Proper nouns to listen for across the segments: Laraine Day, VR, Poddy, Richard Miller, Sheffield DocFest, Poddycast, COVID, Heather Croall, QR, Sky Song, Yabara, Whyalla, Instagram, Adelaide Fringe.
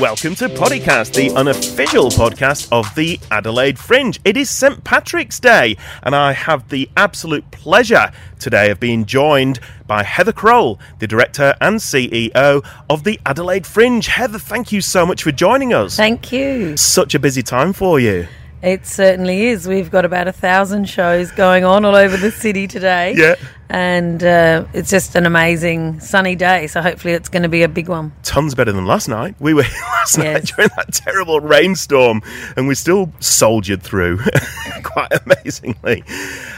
Welcome to Poddycast, the unofficial podcast of the Adelaide Fringe. It is St. Patrick's Day, and I have the absolute pleasure today of being joined by Heather Croall, the Director and CEO of the Adelaide Fringe. Heather, thank you so much for joining us. Thank you. Such a busy time for you. It certainly is. We've got about 1,000 shows going on all over the city today. Yeah. And it's just an amazing sunny day, so hopefully it's going to be a big one. Tons better than last night. We were here last night during that terrible rainstorm, and we still soldiered through quite amazingly.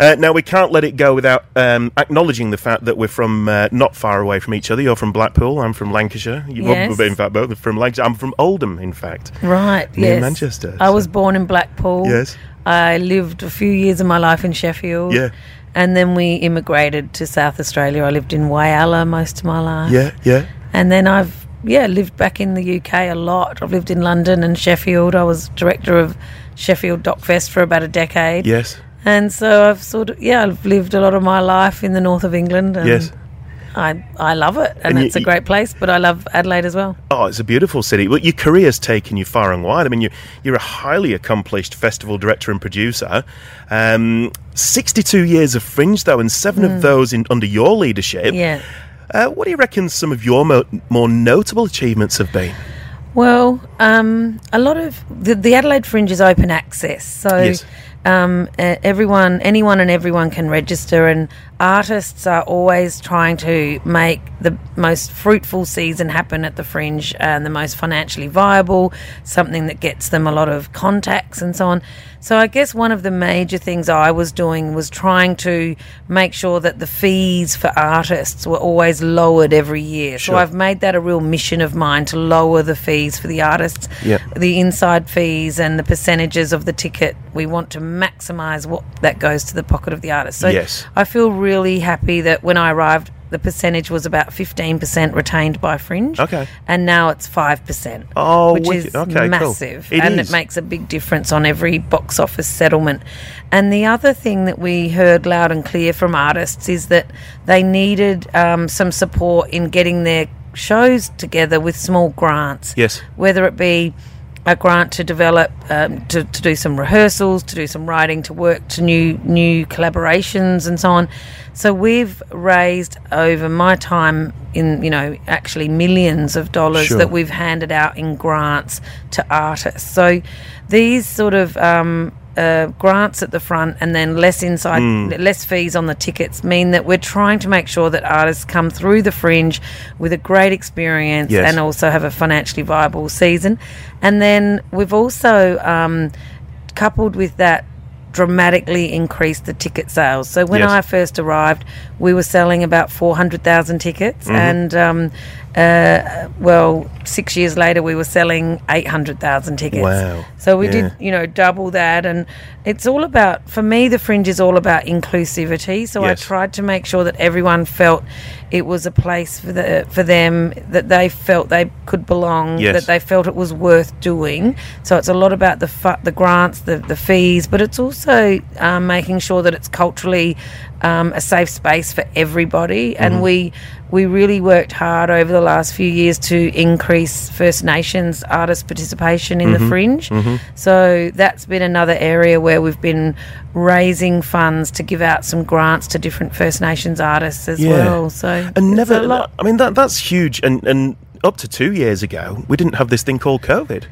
Now, we can't let it go without acknowledging the fact that we're from not far away from each other. You're from Blackpool, I'm from Lancashire. We're in fact both from Lancashire. I'm from Oldham, in fact. Right, near Manchester. I was born in Blackpool. Yes. I lived a few years of my life in Sheffield. Yeah. And then we immigrated to South Australia. I lived in Whyalla most of my life. Yeah. And then I've, lived back in the UK a lot. I've lived in London and Sheffield. I was director of Sheffield DocFest for about a decade. Yes. And so I've sort of, I've lived a lot of my life in the north of England. And yes. I love it, and it's a great place, but I love Adelaide as well. Oh, it's a beautiful city. Well, your career's taken you far and wide. I mean, you're a highly accomplished festival director and producer. 62 years of Fringe, though, and 7 of those under your leadership. Yeah. What do you reckon some of your more notable achievements have been? Well, a lot of... The Adelaide Fringe is open access, so... Yes. Anyone can register, and artists are always trying to make the most fruitful season happen at the Fringe and the most financially viable, something that gets them a lot of contacts and so on. So I guess one of the major things I was doing was trying to make sure that the fees for artists were always lowered every year. Sure. So I've made that a real mission of mine, to lower the fees for the artists, the inside fees and the percentages of the ticket. We want to maximise what that goes to the pocket of the artist. So I feel really happy that when I arrived, the percentage was about 15% retained by Fringe. Okay. And now it's 5%. Oh, which wicked. Is okay, massive. Cool. It makes a big difference on every box office settlement. And the other thing that we heard loud and clear from artists is that they needed some support in getting their shows together with small grants. Yes. Whether it be a grant to develop, to do some rehearsals, to do some writing, to work to new collaborations and so on. So we've raised over my time in, actually millions of dollars that we've handed out in grants to artists. So these sort of grants at the front and then less fees on the tickets mean that we're trying to make sure that artists come through the Fringe with a great experience and also have a financially viable season. And then we've also coupled with that dramatically increased the ticket sales. So when I first arrived, we were selling about 400,000 tickets, and 6 years later we were selling 800,000 tickets. Wow. So we did, double that, and it's all about, for me, the Fringe is all about inclusivity. So I tried to make sure that everyone felt it was a place for them, that they felt they could belong, that they felt it was worth doing. So it's a lot about the grants, the fees, but it's also making sure that it's culturally a safe space for everybody. Mm-hmm. And we really worked hard over the last few years to increase First Nations artist participation in the Fringe. Mm-hmm. So that's been another area where we've been raising funds to give out some grants to different First Nations artists as well. So and never, a lot. I mean, that's huge. And up to 2 years ago, we didn't have this thing called COVID.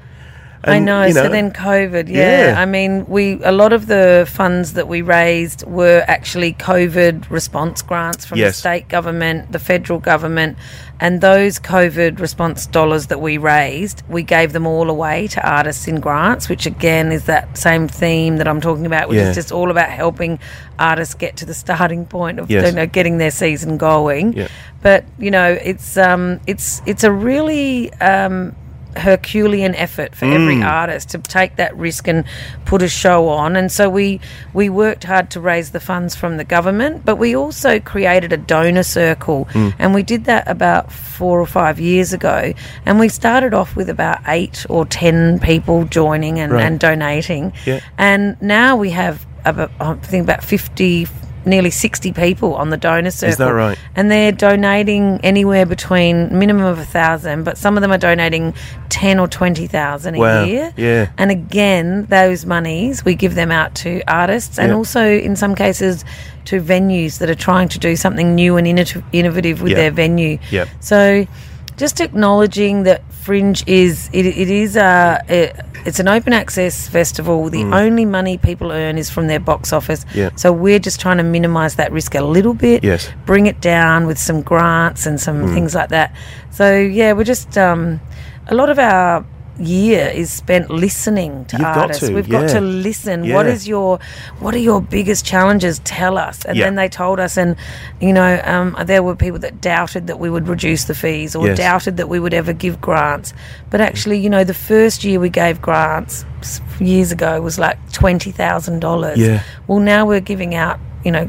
And, I know, so then COVID, I mean, a lot of the funds that we raised were actually COVID response grants from the state government, the federal government, and those COVID response dollars that we raised, we gave them all away to artists in grants, which again is that same theme that I'm talking about, which is just all about helping artists get to the starting point of getting their season going. Yeah. But, it's a really... Herculean effort for every artist to take that risk and put a show on, and so we worked hard to raise the funds from the government, but we also created a donor circle, and we did that about 4 or 5 years ago, and we started off with about 8 or 10 people joining and donating, and now we have about, I think, about 50 nearly 60 people on the donor circle. Is that right? And they're donating anywhere between minimum of 1,000, but some of them are donating 10 or 20,000 a wow. year. Yeah. And again, those monies we give them out to artists and yep. also in some cases to venues that are trying to do something new and innovative with yep. their venue. Yep. So just acknowledging that Fringe is it's an open access festival. The only money people earn is from their box office. Yeah. So we're just trying to minimise that risk a little bit. Yes. Bring it down with some grants and some things like that. So yeah, we're just a lot of our year is spent listening to artists. We've got to listen. Yeah. What are your biggest challenges? Tell us. And then they told us, and you know, there were people that doubted that we would reduce the fees or doubted that we would ever give grants. But actually, you know, the first year we gave grants years ago was like $20,000. Yeah. Well, now we're giving out, you know,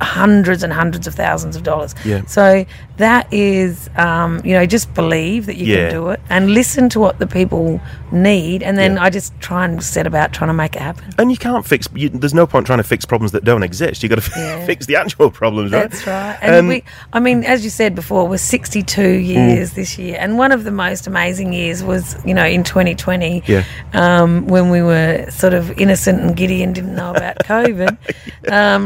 hundreds and hundreds of thousands of dollars. Yeah. So that is, you know, just believe that you can do it and listen to what the people need, and then I just try and set about trying to make it happen. And you can't fix, there's no point trying to fix problems that don't exist. You've got to fix the actual problems, right? That's right. And as you said before, we're 62 years this year, and one of the most amazing years was, you know, in 2020 when we were sort of innocent and giddy and didn't know about COVID,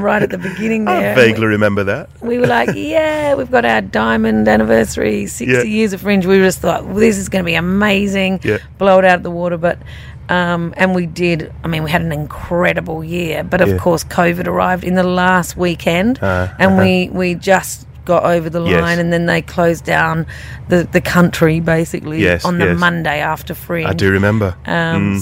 right? At the beginning there. I vaguely remember that. We were like, we've got our diamond anniversary, 60 years of Fringe. We just thought, well, this is going to be amazing, blow it out of the water. But and we did. I mean, we had an incredible year. But, of course, COVID arrived in the last weekend and we just got over the line and then they closed down the country basically on the Monday after Fringe. I do remember.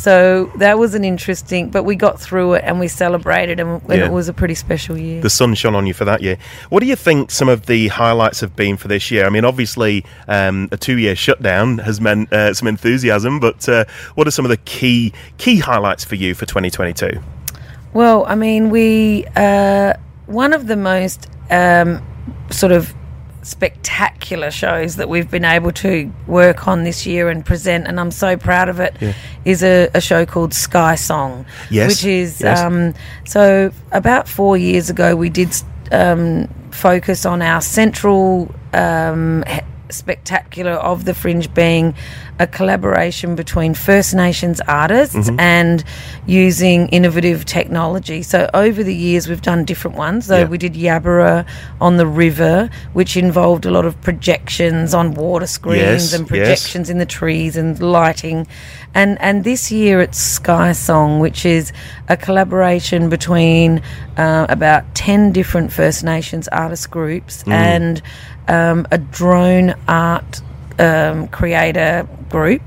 So that was an interesting, but we got through it and we celebrated and it was a pretty special year. The sun shone on you for that year. What do you think some of the highlights have been for this year? I mean, obviously a 2-year shutdown has meant some enthusiasm, but what are some of the key highlights for you for 2022? Well, I mean, we one of the most sort of spectacular shows that we've been able to work on this year and present, and I'm so proud of it, is a show called Sky Song, which is so about 4 years ago we did focus on our central spectacular of the Fringe being a collaboration between First Nations artists and using innovative technology. So over the years we've done different ones. So we did Yabara on the river, which involved a lot of projections on water screens and projections in the trees and lighting. And this year it's Sky Song, which is a collaboration between about 10 different First Nations artist groups and a drone art creator group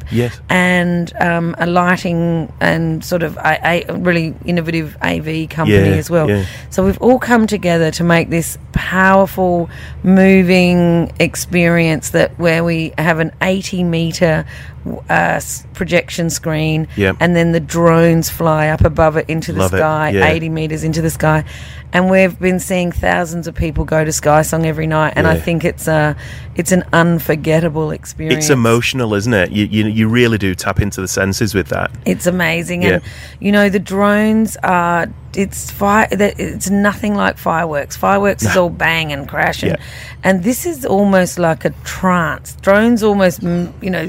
and a lighting and sort of a really innovative AV company as well. Yeah. So we've all come together to make this powerful, moving experience where we have an 80-metre projection screen and then the drones fly up above it into the sky, 80 metres into the sky. And we've been seeing thousands of people go to Sky Song every night, and I think it's an unforgettable experience. It's emotional, isn't it? You really do tap into the senses with that. It's amazing. And, you know, the drones are... It's nothing like fireworks. Fireworks is all bang and crash, and this is almost like a trance. Drones almost, you know,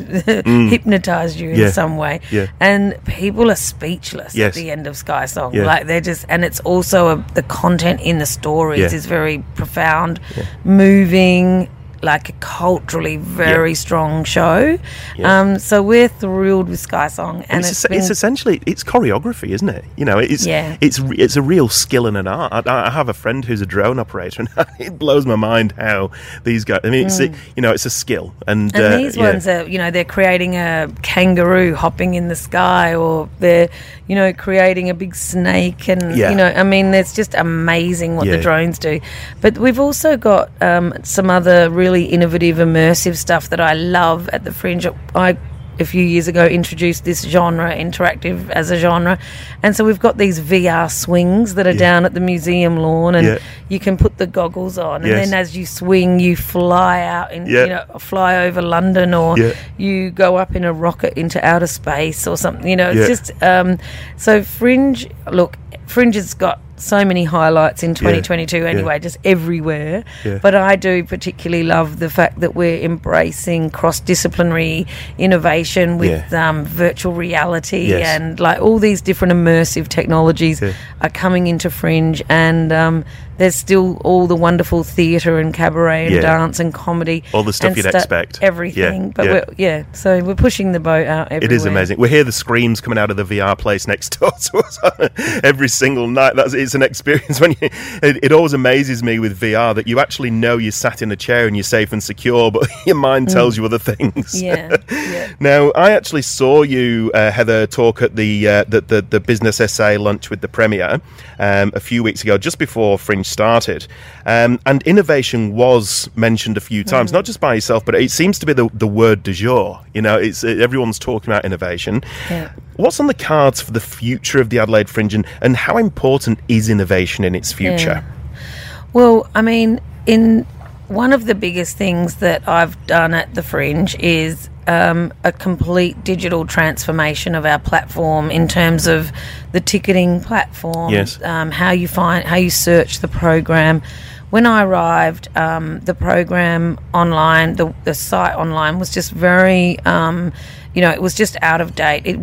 hypnotise you in some way, and people are speechless at the end of Sky Song. Like they're just, and it's also the content in the stories is very profound, moving. Like a culturally very strong show, so we're thrilled with Sky Song, and it's essentially it's choreography, isn't it? You know, it's a real skill and an art. I have a friend who's a drone operator, and it blows my mind how these guys. I mean, it's a skill, and these ones are, you know, they're creating a kangaroo hopping in the sky, or they're, you know, creating a big snake, and you know, I mean, it's just amazing what the drones do. But we've also got some other really innovative, immersive stuff that I love at the Fringe. I, a few years ago, introduced this genre, interactive as a genre, and so we've got these VR swings that are down at the museum lawn, and you can put the goggles on, and then as you swing, you fly out and you know, fly over London, or you go up in a rocket into outer space or something. You know, it's just so Fringe. Look, Fringe has got so many highlights in 2022 anyway, just everywhere. Yeah. But I do particularly love the fact that we're embracing cross-disciplinary innovation with virtual reality and like all these different immersive technologies are coming into Fringe, and there's still all the wonderful theatre and cabaret and dance and comedy. All the stuff you'd expect. Everything. Yeah. But so we're pushing the boat out everywhere. It is amazing. We hear the screams coming out of the VR place next door to us every single night. It's an experience. It always amazes me with VR that you actually know you're sat in a chair and you're safe and secure, but your mind tells you other things. Yeah. Now, I actually saw you, Heather, talk at the business essay lunch with the Premier a few weeks ago, just before Fringe started, and innovation was mentioned a few times, not just by yourself, but it seems to be the word du jour. It's everyone's talking about innovation. What's on the cards for the future of the Adelaide Fringe, and how important is innovation in its future? Well, I mean, in one of the biggest things that I've done at the Fringe is a complete digital transformation of our platform in terms of the ticketing platform, how you search the program. When I arrived, the program online, the site online was just very, it was just out of date. It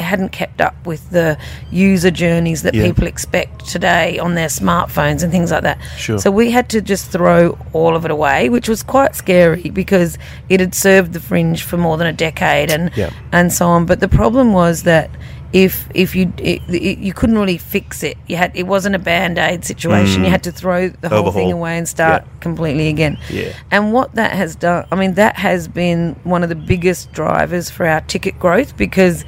hadn't kept up with the user journeys that people expect today on their smartphones and things like that. Sure. So we had to just throw all of it away, which was quite scary because it had served the Fringe for more than a decade and so on. But the problem was that if you couldn't really fix it. It wasn't a Band-Aid situation. You had to throw the whole thing away and start completely again. Yeah. And what that has done, I mean, that has been one of the biggest drivers for our ticket growth, because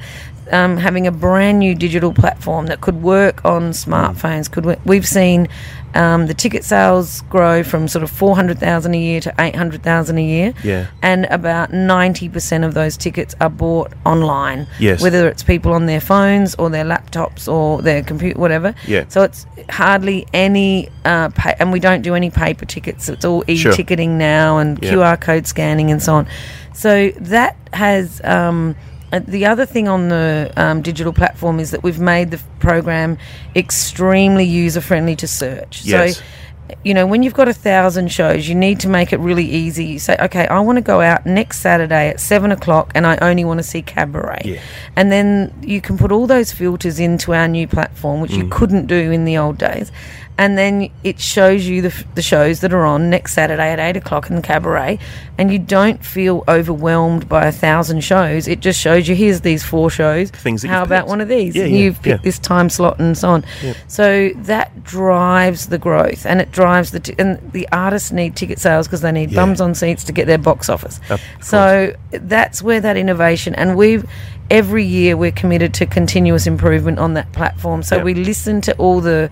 having a brand new digital platform that could work on smartphones, we've seen the ticket sales grow from sort of 400,000 a year to 800,000 a year, and about 90% of those tickets are bought online, whether it's people on their phones or their laptops or their computer, whatever. So it's hardly any and we don't do any paper tickets. It's all e-ticketing now and QR code scanning and so on. So that has the other thing on the digital platform is that we've made the program extremely user-friendly to search. Yes. So, when you've got 1,000 shows, you need to make it really easy. You say, okay, I want to go out next Saturday at 7 o'clock and I only want to see cabaret. Yeah. And then you can put all those filters into our new platform, which you couldn't do in the old days. And then it shows you the shows that are on next Saturday at 8 o'clock in the cabaret, and you don't feel overwhelmed by 1,000 shows. It just shows you, here's these 4 shows. Things that How about picked. One of these? Yeah, and you've picked this time slot and so on. Yeah. So that drives the growth, and it drives and the artists need ticket sales because they need bums on seats to get their box office. So that's where that innovation, and every year we're committed to continuous improvement on that platform. So we listen to all the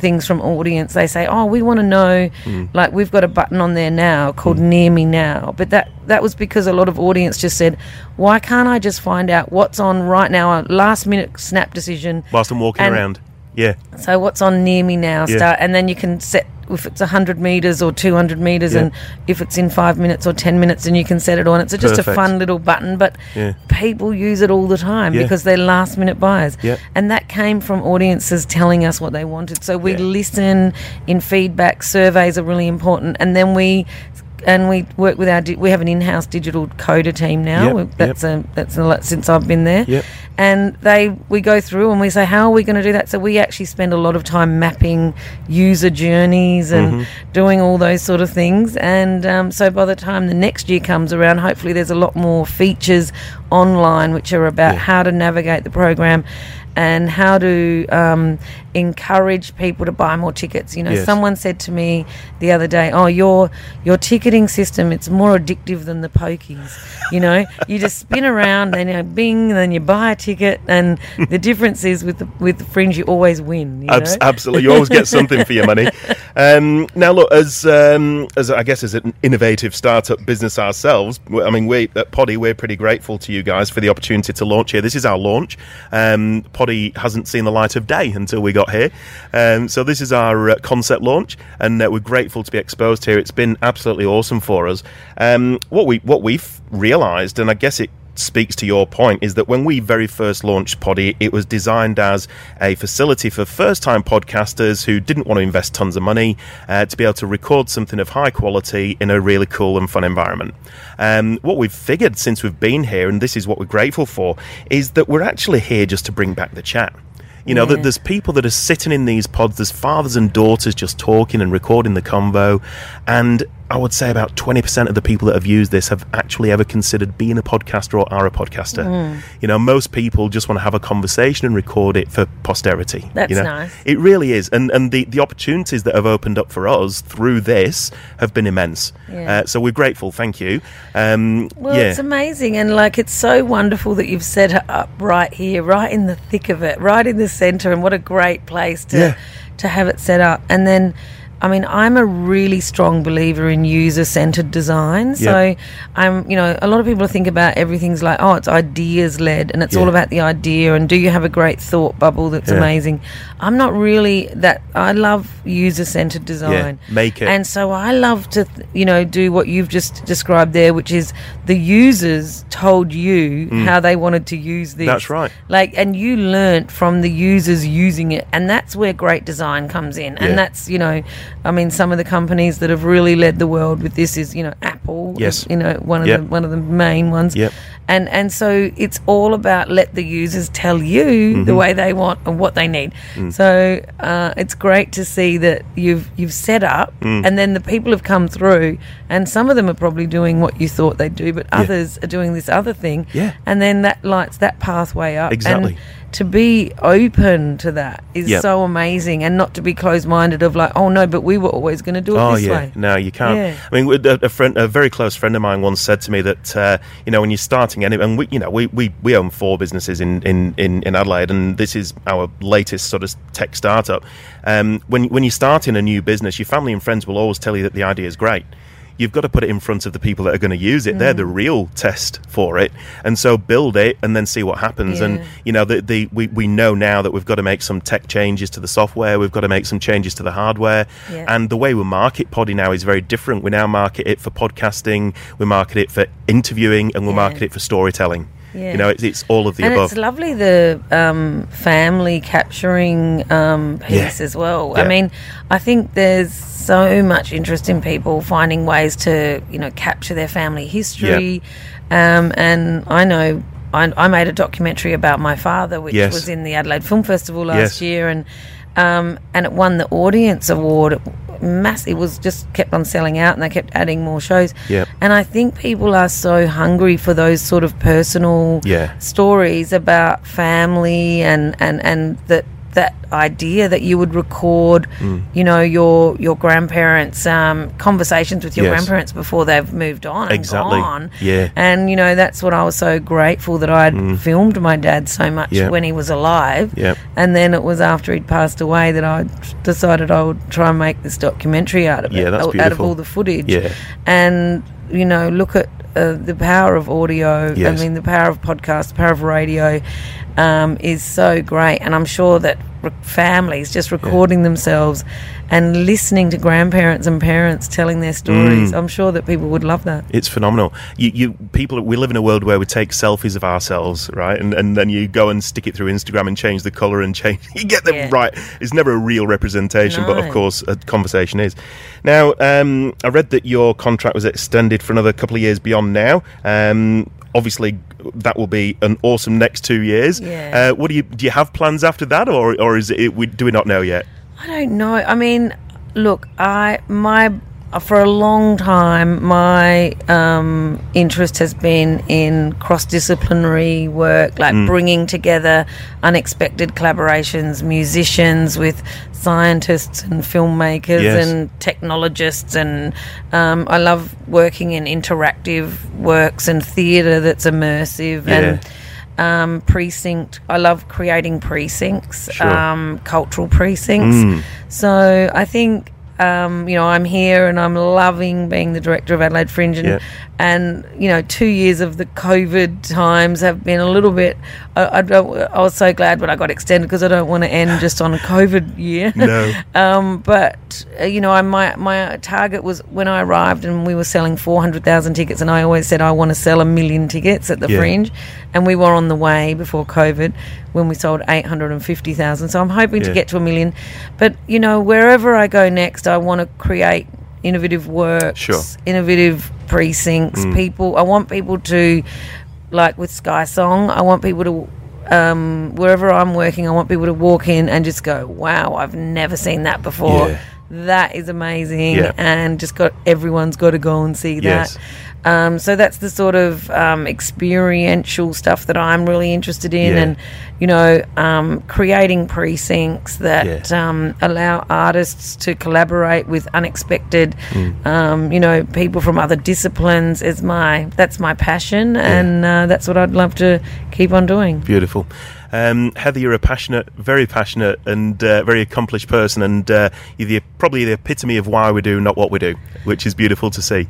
things from audience. They say, we want to know, like we've got a button on there now called Near Me Now. But that was because a lot of audience just said, why can't I just find out what's on right now, a last minute snap decision. Whilst I'm walking around. Yeah. So what's on Near Me Now? Start, and then you can set if it's 100 metres or 200 metres and if it's in 5 minutes or 10 minutes, and you can set it on. It's just a fun little button, but people use it all the time because they're last-minute buyers. Yeah. And that came from audiences telling us what they wanted. So we listen in feedback. Surveys are really important. And then we work with we have an in-house digital coder team now. That's a lot since I've been there. Yep. And we go through and we say, how are we going to do that? So we actually spend a lot of time mapping user journeys and doing all those sort of things. And so by the time the next year comes around, hopefully there's a lot more features online which are about how to navigate the program and how to encourage people to buy more tickets. Someone said to me the other day, your ticketing system, it's more addictive than the pokies. You just spin around, then bing, then you buy a ticket, and the difference is with the Fringe you always win. Absolutely, you always get something for your money. Now look, as an innovative startup business ourselves, I mean, we at Poddy, we're pretty grateful to you guys for the opportunity to launch here. This is our launch. Poddy hasn't seen the light of day until we got here, so this is our concept launch, and we're grateful to be exposed here. It's been absolutely awesome for us. What we realised, and I guess it speaks to your point is that when we very first launched Poddy, it was designed as a facility for first-time podcasters who didn't want to invest tons of money to be able to record something of high quality in a really cool and fun environment. What we've figured since we've been here, and this is what we're grateful for, is that we're actually here just to bring back the chat. You know, that there's people that are sitting in these pods, there's fathers and daughters just talking and recording the convo, and I would say about 20% of the people that have used this have actually ever considered being a podcaster or are a podcaster. You know, most people just want to have a conversation and record it for posterity. That's nice. It really is. And the opportunities that have opened up for us through this have been immense. So we're grateful. Thank you. It's amazing. And like, it's so wonderful that you've set it up right here, right in the thick of it, right in the centre. And what a great place to have it set up. And then, I mean, I'm a really strong believer in user-centred design. So, I'm, you know, a lot of people think about everything's like, oh, it's ideas-led and it's all about the idea and do you have a great thought bubble that's amazing. I'm not really that. I love user-centred design. Yeah, make it. And so I love to, you know, do what you've just described there, which is the users told you how they wanted to use this. That's right. Like, and you learnt from the users using it, and that's where great design comes in. And that's, you know, I mean, some of the companies that have really led the world with this is, you know, Apple, you know, one of the main ones. And so it's all about let the users tell you the way they want and what they need. So it's great to see that you've set up and then the people have come through and some of them are probably doing what you thought they'd do, but others are doing this other thing. And then that lights that pathway up. Exactly. And to be open to that is so amazing, and not to be closed-minded of like, oh, no, but we were always going to do it this way. No, you can't. I mean, a very close friend of mine once said to me that, you know, when you're starting, and we, you know, we own 4 businesses in Adelaide, and this is our latest sort of tech startup. When you're starting a new business, your family and friends will always tell you that the idea is great. You've got to put it in front of the people that are going to use it. They're the real test for it. And so build it and then see what happens. And, you know, we know now that we've got to make some tech changes to the software. We've got to make some changes to the hardware. And the way we market Poddy now is very different. We now market it for podcasting. We market it for interviewing, and we market it for storytelling. You know, it's all of the above. And it's lovely, the family capturing piece as well. I mean, I think there's so much interest in people finding ways to, you know, capture their family history. And I know I made a documentary about my father, which was in the Adelaide Film Festival last year, and it won the Audience Award. It was just kept on selling out, and they kept adding more shows. And I think people are so hungry for those sort of personal stories about family, and that idea that you would record, you know, your grandparents' conversations with your grandparents before they've moved on and gone. And, you know, that's what I was so grateful that I had filmed my dad so much when he was alive. And then it was after he'd passed away that I decided I would try and make this documentary out of it, out of all the footage. And, you know, look at the power of audio. I mean, the power of podcasts, the power of radio is so great. And I'm sure that families just recording themselves and listening to grandparents and parents telling their stories, I'm sure that people would love that. It's phenomenal. People, we live in a world where we take selfies of ourselves, right? And then you go and stick it through Instagram and change the colour and change. You get them right. It's never a real representation, but of course a conversation is. Now, I read that your contract was extended for another couple of years beyond now. Obviously, that will be an awesome next 2 years. What do you have plans after that, or is it do we not know yet? I don't know. I mean, look, for a long time, my interest has been in cross-disciplinary work, like bringing together unexpected collaborations, musicians with scientists and filmmakers and technologists. And I love working in interactive works and theatre that's immersive and precinct. I love creating precincts, cultural precincts. So I think... you know, I'm here and I'm loving being the director of Adelaide Fringe, and And, you know, 2 years of the COVID times have been a little bit – I was so glad when I got extended because I don't want to end just on a COVID year. No. But, you know, my target was when I arrived and we were selling 400,000 tickets, and I always said I want to sell 1 million tickets at the Fringe. And we were on the way before COVID when we sold 850,000. So I'm hoping to get to 1 million. But, you know, wherever I go next, I want to create – innovative works, innovative precincts, people. I want people to, like with Sky Song, I want people to, wherever I'm working, I want people to walk in and just go, wow, I've never seen that before. Yeah. That is amazing. Yeah. And just everyone's got to go and see that. So that's the sort of experiential stuff that I'm really interested in, and, you know, creating precincts that allow artists to collaborate with unexpected, you know, people from other disciplines. That's my passion, and that's what I'd love to keep on doing. Beautiful. Heather, you're a very passionate and very accomplished person, and you're probably the epitome of why we do, not what we do, which is beautiful to see.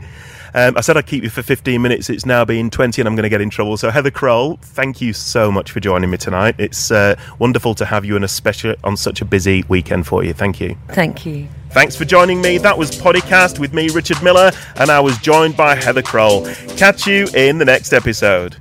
I said I'd keep you for 15 minutes. It's now been 20 and I'm going to get in trouble. So Heather Croall, thank you so much for joining me tonight. It's wonderful to have you, and especially on such a busy weekend for you. Thank you. Thank you. Thanks for joining me. That was Podcast with me, Richard Miller, and I was joined by Heather Croall. Catch you in the next episode.